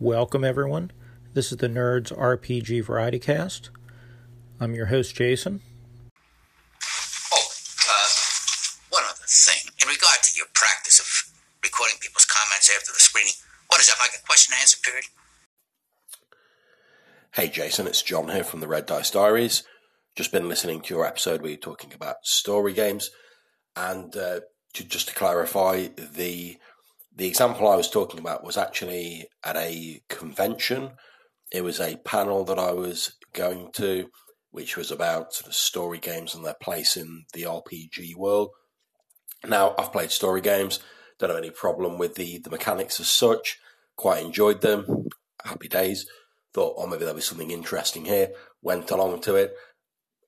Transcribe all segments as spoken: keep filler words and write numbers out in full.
Welcome, everyone. This is the Nerds R P G Variety Cast. I'm your host, Jason. Oh, uh, one other thing. In regard to your practice of recording people's comments after the screening, what is that, like a question and answer period? Hey, Jason, it's John here from the Red Dice Diaries. Just been listening to your episode where you're talking about story games. And uh, to, just to clarify, the... The example I was talking about was actually at a convention. It was a panel that I was going to, which was about sort of story games and their place in the R P G world. Now, I've played story games, don't have any problem with the, the mechanics as such, quite enjoyed them, happy days, thought, oh, maybe there'll be something interesting here, went along to it.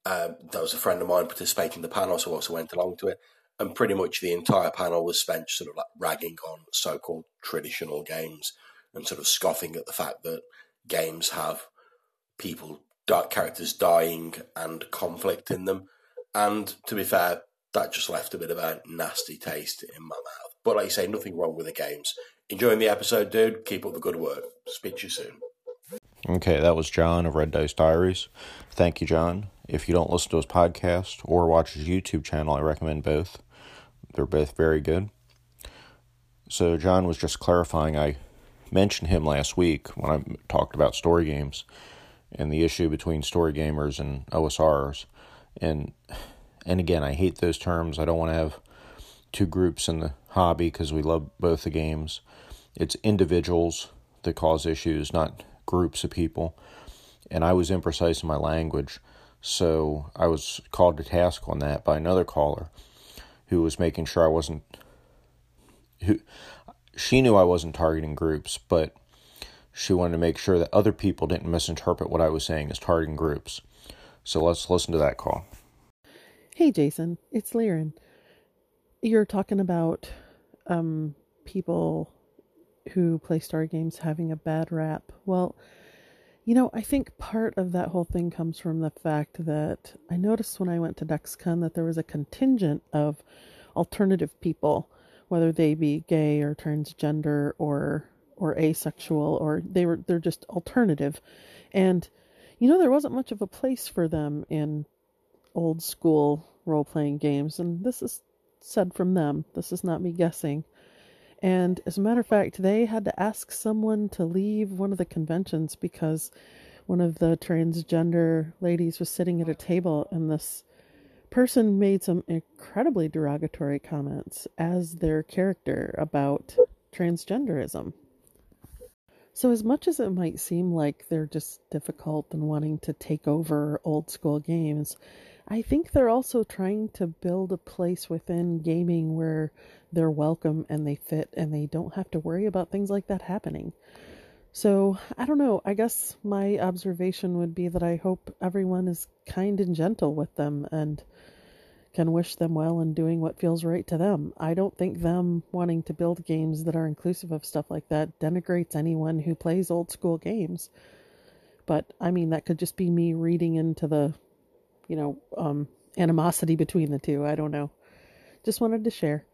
Uh, there was a friend of mine participating in the panel, so I also went along to it. And pretty much the entire panel was spent sort of like ragging on so-called traditional games and sort of scoffing at the fact that games have people, characters dying and conflict in them. And to be fair, that just left a bit of a nasty taste in my mouth. But like you say, nothing wrong with the games. Enjoying the episode, dude. Keep up the good work. Speak to you soon. Okay, that was John of Red Dice Diaries. Thank you, John. If you don't listen to his podcast or watch his YouTube channel, I recommend both. They're both very good. So John was just clarifying, I mentioned him last week when I talked about story games and the issue between story gamers and O S Rs. And and again, I hate those terms. I don't want to have two groups in the hobby because we love both the games. It's individuals that cause issues, not groups of people. And I was imprecise in my language, so I was called to task on that by another caller who was making sure I wasn't, who, she knew I wasn't targeting groups, but she wanted to make sure that other people didn't misinterpret what I was saying as targeting groups. So let's listen to that call. Hey, Jason, it's Liren. You're talking about um, people who play story games having a bad rap. Well, you know, I think part of that whole thing comes from the fact that I noticed when I went to DexCon that there was a contingent of alternative people, whether they be gay or transgender or or asexual, or they were they're just alternative. And you know, there wasn't much of a place for them in old school role playing games, and this is said from them. This is not me guessing. And as a matter of fact, they had to ask someone to leave one of the conventions because one of the transgender ladies was sitting at a table and this person made some incredibly derogatory comments as their character about transgenderism. So as much as it might seem like they're just difficult and wanting to take over old school games, I think they're also trying to build a place within gaming where they're welcome and they fit and they don't have to worry about things like that happening. So, I don't know. I guess my observation would be that I hope everyone is kind and gentle with them and can wish them well in doing what feels right to them. I don't think them wanting to build games that are inclusive of stuff like that denigrates anyone who plays old school games. But, I mean, that could just be me reading into the you know, um, animosity between the two. I don't know. Just wanted to share.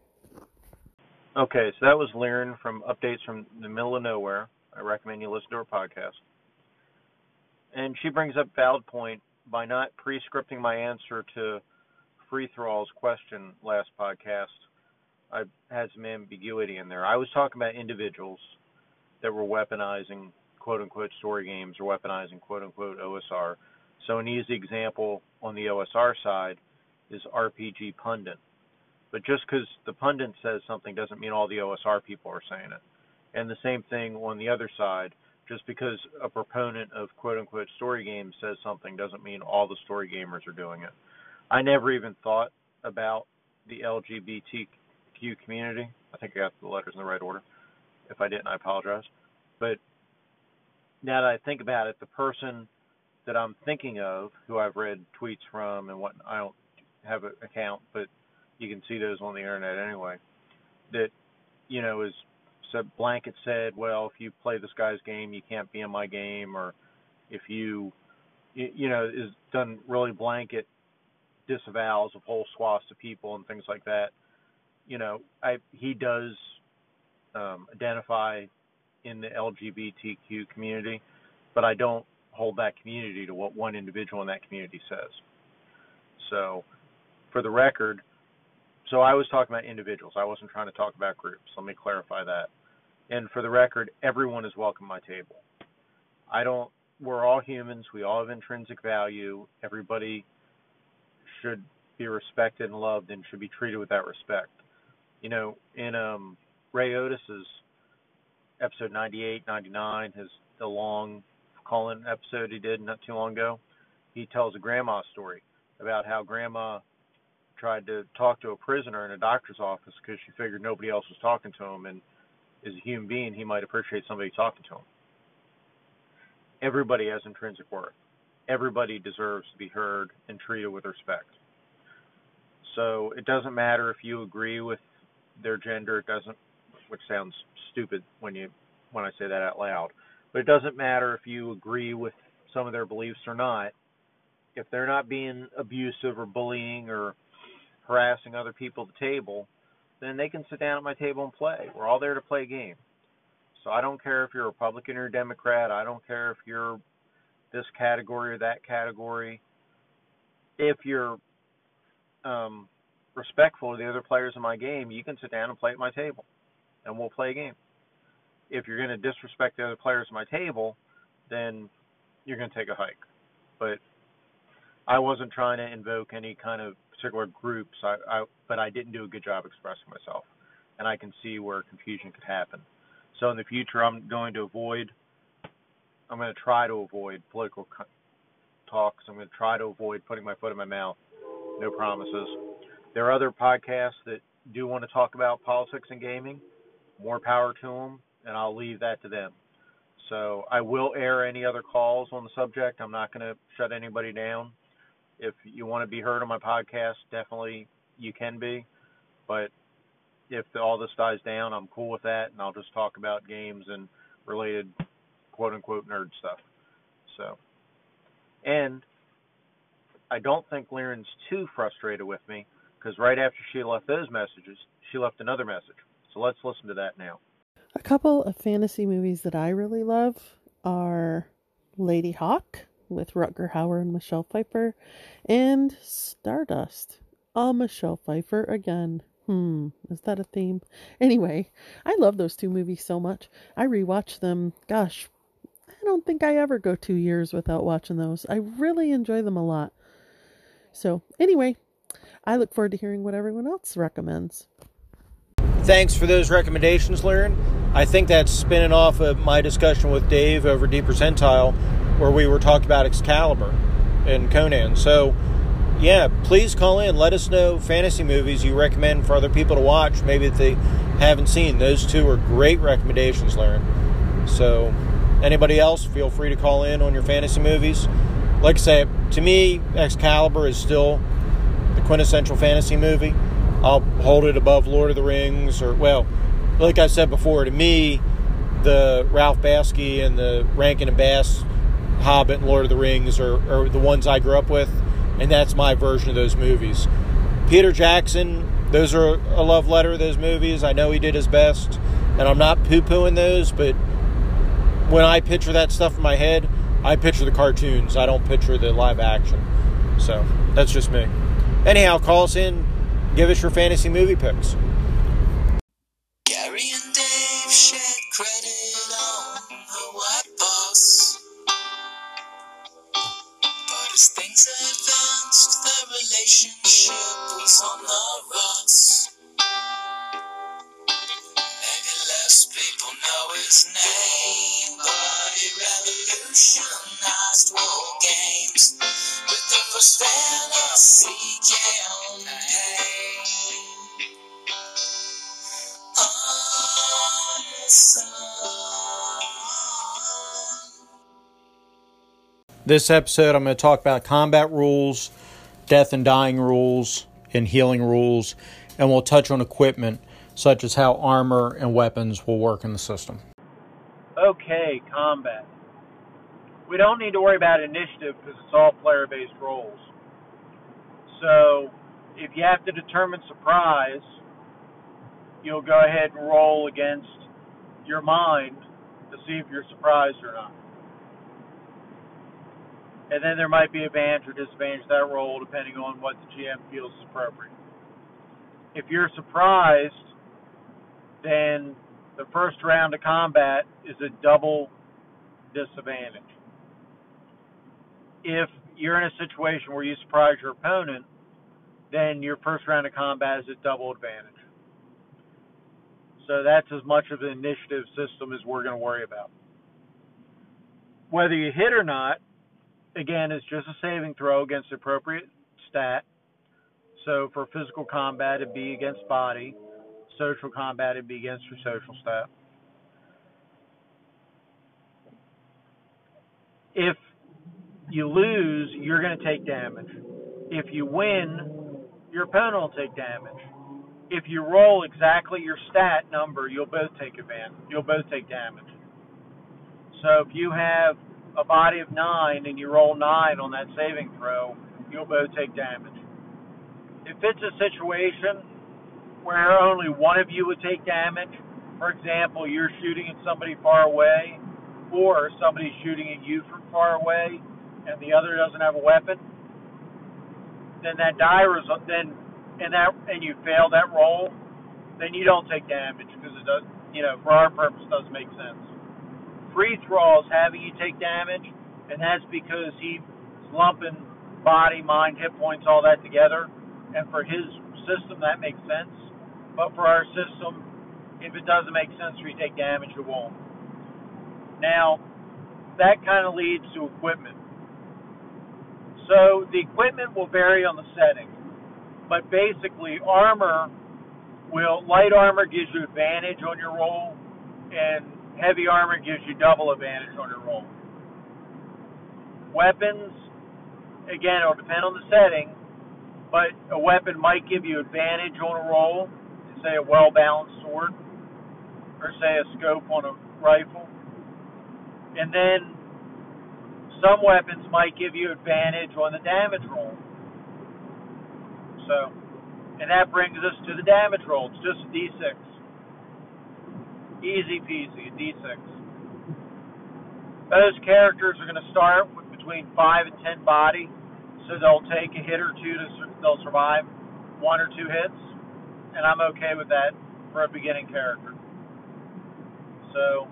Okay, so that was Liren from Updates from the Middle of Nowhere. I recommend you listen to her podcast. And she brings up valid point by not pre-scripting my answer to Free Thrall's question last podcast. I had some ambiguity in there. I was talking about individuals that were weaponizing quote-unquote story games or weaponizing quote-unquote O S R. So an easy example on the O S R side is R P G Pundit. But just because the pundit says something doesn't mean all the O S R people are saying it. And the same thing on the other side, just because a proponent of quote-unquote story games says something doesn't mean all the story gamers are doing it. I never even thought about the L G B T Q community. I think I got the letters in the right order. If I didn't, I apologize. But now that I think about it, the person that I'm thinking of, who I've read tweets from and what, I don't have an account, but you can see those on the internet anyway, that, you know, is said, blanket said, well, if you play this guy's game, you can't be in my game, or if you, you know, is done really blanket disavows of whole swaths of people and things like that. You know, I, he does um, identify in the L G B T Q community, but I don't hold that community to what one individual in that community says. So for the record, so I was talking about individuals. I wasn't trying to talk about groups. Let me clarify that. And for the record, everyone is welcome at my table. I don't, we're all humans. We all have intrinsic value. Everybody should be respected and loved and should be treated with that respect. You know, in um, Ray Otis's episode ninety-eight, ninety-nine, his the long Colin episode he did not too long ago, he tells a grandma story about how grandma tried to talk to a prisoner in a doctor's office because she figured nobody else was talking to him, and as a human being, he might appreciate somebody talking to him. Everybody has intrinsic worth. Everybody deserves to be heard and treated with respect. So it doesn't matter if you agree with their gender. It doesn't, which sounds stupid when you when I say that out loud, but it doesn't matter if you agree with some of their beliefs or not. If they're not being abusive or bullying or harassing other people at the table, then they can sit down at my table and play. We're all there to play a game. So I don't care if you're a Republican or a Democrat. I don't care if you're this category or that category. If you're um, respectful to the other players in my game, you can sit down and play at my table, and we'll play a game. If you're going to disrespect the other players at my table, then you're going to take a hike. But I wasn't trying to invoke any kind of particular groups, I, I, but I didn't do a good job expressing myself, and I can see where confusion could happen. So in the future, I'm going to avoid, I'm going to try to avoid political co- talks. I'm going to try to avoid putting my foot in my mouth. No promises. There are other podcasts that do want to talk about politics and gaming. More power to them, and I'll leave that to them. So I will air any other calls on the subject. I'm not going to shut anybody down. If you want to be heard on my podcast, definitely you can be. But if all this dies down, I'm cool with that, and I'll just talk about games and related quote-unquote nerd stuff. So, and I don't think Lyran's too frustrated with me, because right after she left those messages, she left another message. So let's listen to that now. A couple of fantasy movies that I really love are Lady Hawk, with Rutger Hauer and Michelle Pfeiffer, and Stardust. Ah, Michelle Pfeiffer again. Hmm, is that a theme? Anyway, I love those two movies so much. I rewatch them. Gosh, I don't think I ever go two years without watching those. I really enjoy them a lot. So, anyway, I look forward to hearing what everyone else recommends. Thanks for those recommendations, Liren. I think that's spinning off of my discussion with Dave over D Percentile, where we were talking about Excalibur and Conan. So, yeah, please call in. Let us know fantasy movies you recommend for other people to watch, maybe that they haven't seen. Those two are great recommendations, Lauren. So, anybody else, feel free to call in on your fantasy movies. Like I say, to me, Excalibur is still the quintessential fantasy movie. I'll hold it above Lord of the Rings, or, well, like I said before, to me, the Ralph Bakshi and the Rankin and Bass Hobbit and Lord of the Rings are, are the ones I grew up with, and that's my version of those movies. Peter Jackson, those are a love letter of those movies. I know he did his best, and I'm not poo-pooing those, but when I picture that stuff in my head, I picture the cartoons. I don't picture the live action. So, that's just me. Anyhow, call us in. Give us your fantasy movie picks. Gary and Dave shed credit on the white box. As things advanced, their relationship was on the rocks. Maybe less people know his name, but he revolutionized war games with the first fantasy campaign. This episode, I'm going to talk about combat rules, death and dying rules, and healing rules, and we'll touch on equipment, such as how armor and weapons will work in the system. Okay, combat. We don't need to worry about initiative because it's all player-based roles. So, if you have to determine surprise, you'll go ahead and roll against your mind to see if you're surprised or not. And then there might be advantage or disadvantage to that roll depending on what the G M feels is appropriate. If you're surprised, then the first round of combat is a double disadvantage. If you're in a situation where you surprise your opponent, then your first round of combat is a double advantage. So that's as much of the initiative system as we're going to worry about. Whether you hit or not, again, it's just a saving throw against the appropriate stat. So for physical combat, it'd be against body. Social combat, it'd be against your social stat. If you lose, you're going to take damage. If you win, your opponent will take damage. If you roll exactly your stat number, you'll both take advantage. You'll both take damage. So if you have a body of nine and you roll nine on that saving throw, you'll both take damage. If it's a situation where only one of you would take damage, for example, you're shooting at somebody far away, or somebody's shooting at you from far away, and the other doesn't have a weapon, then that die result, then and that and you fail that roll, then you don't take damage because it does, you know, for our purpose, doesn't make sense. Free throws having you take damage, and that's because he's lumping body, mind, hit points, all that together, and for his system that makes sense. But for our system, if it doesn't make sense for you to take damage, it won't. Now, that kind of leads to equipment. So the equipment will vary on the setting. But basically, armor will, light armor gives you advantage on your roll, and heavy armor gives you double advantage on your roll. Weapons, again, it'll depend on the setting, but a weapon might give you advantage on a roll, say a well-balanced sword, or say a scope on a rifle. And then some weapons might give you advantage on the damage roll. So, and that brings us to the damage roll. It's just a D six. Easy peasy, a D six. Those characters are going to start with between five and ten body, so they'll take a hit or two, to, they'll survive one or two hits, and I'm okay with that for a beginning character. So,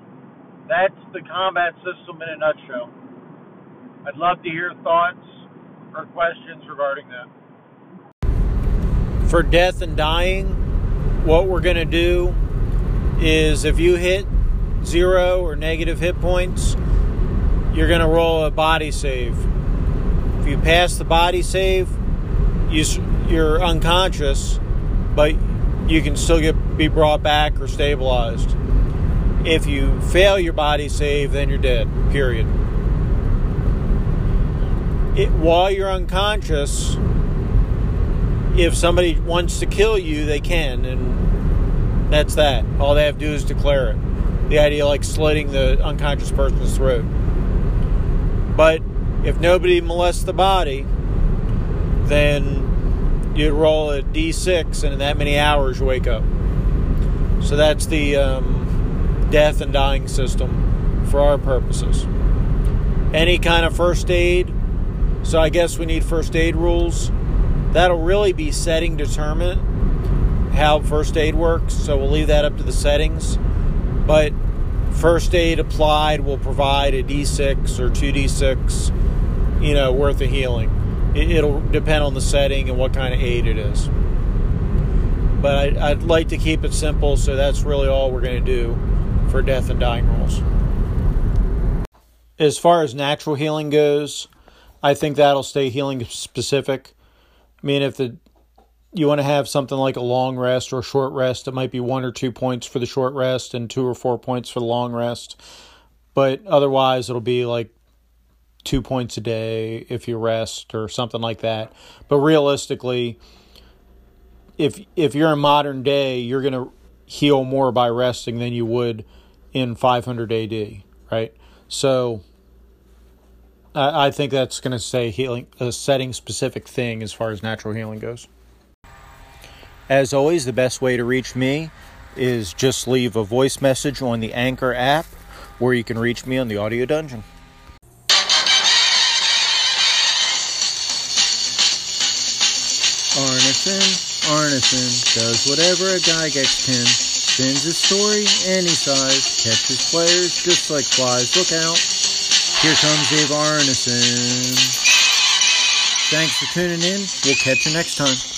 that's the combat system in a nutshell. I'd love to hear thoughts or questions regarding that. For death and dying, what we're going to do is if you hit zero or negative hit points, you're going to roll a body save. If you pass the body save, you, you're unconscious, but you can still get be brought back or stabilized. If you fail your body save, then you're dead, period. It, while you're unconscious, if somebody wants to kill you, they can, and that's that. All they have to do is declare it. The idea like slitting the unconscious person's throat. But if nobody molests the body, then you roll a D six, and in that many hours you wake up. So that's the um, death and dying system for our purposes. Any kind of first aid, so I guess we need first aid rules. That'll really be setting determinant how first aid works, so we'll leave that up to the settings. But first aid applied will provide a D six or two D six, you know, worth of healing. It'll depend on the setting and what kind of aid it is. But I'd like to keep it simple, so that's really all we're going to do for death and dying rules. As far as natural healing goes, I think that'll stay healing specific. I mean, if the, you want to have something like a long rest or a short rest, it might be one or two points for the short rest and two or four points for the long rest. But otherwise, it'll be like two points a day if you rest or something like that. But realistically, if if you're in modern day, you're going to heal more by resting than you would in five hundred A D, right? So I think that's going to stay healing, a setting-specific thing as far as natural healing goes. As always, the best way to reach me is just leave a voice message on the Anchor app where you can reach me on the Audio Dungeon. Arneson, Arneson does whatever a guy gets ten, sends his story any size, catches players just like flies. Look out, here comes Dave Arneson. Thanks for tuning in. We'll catch you next time.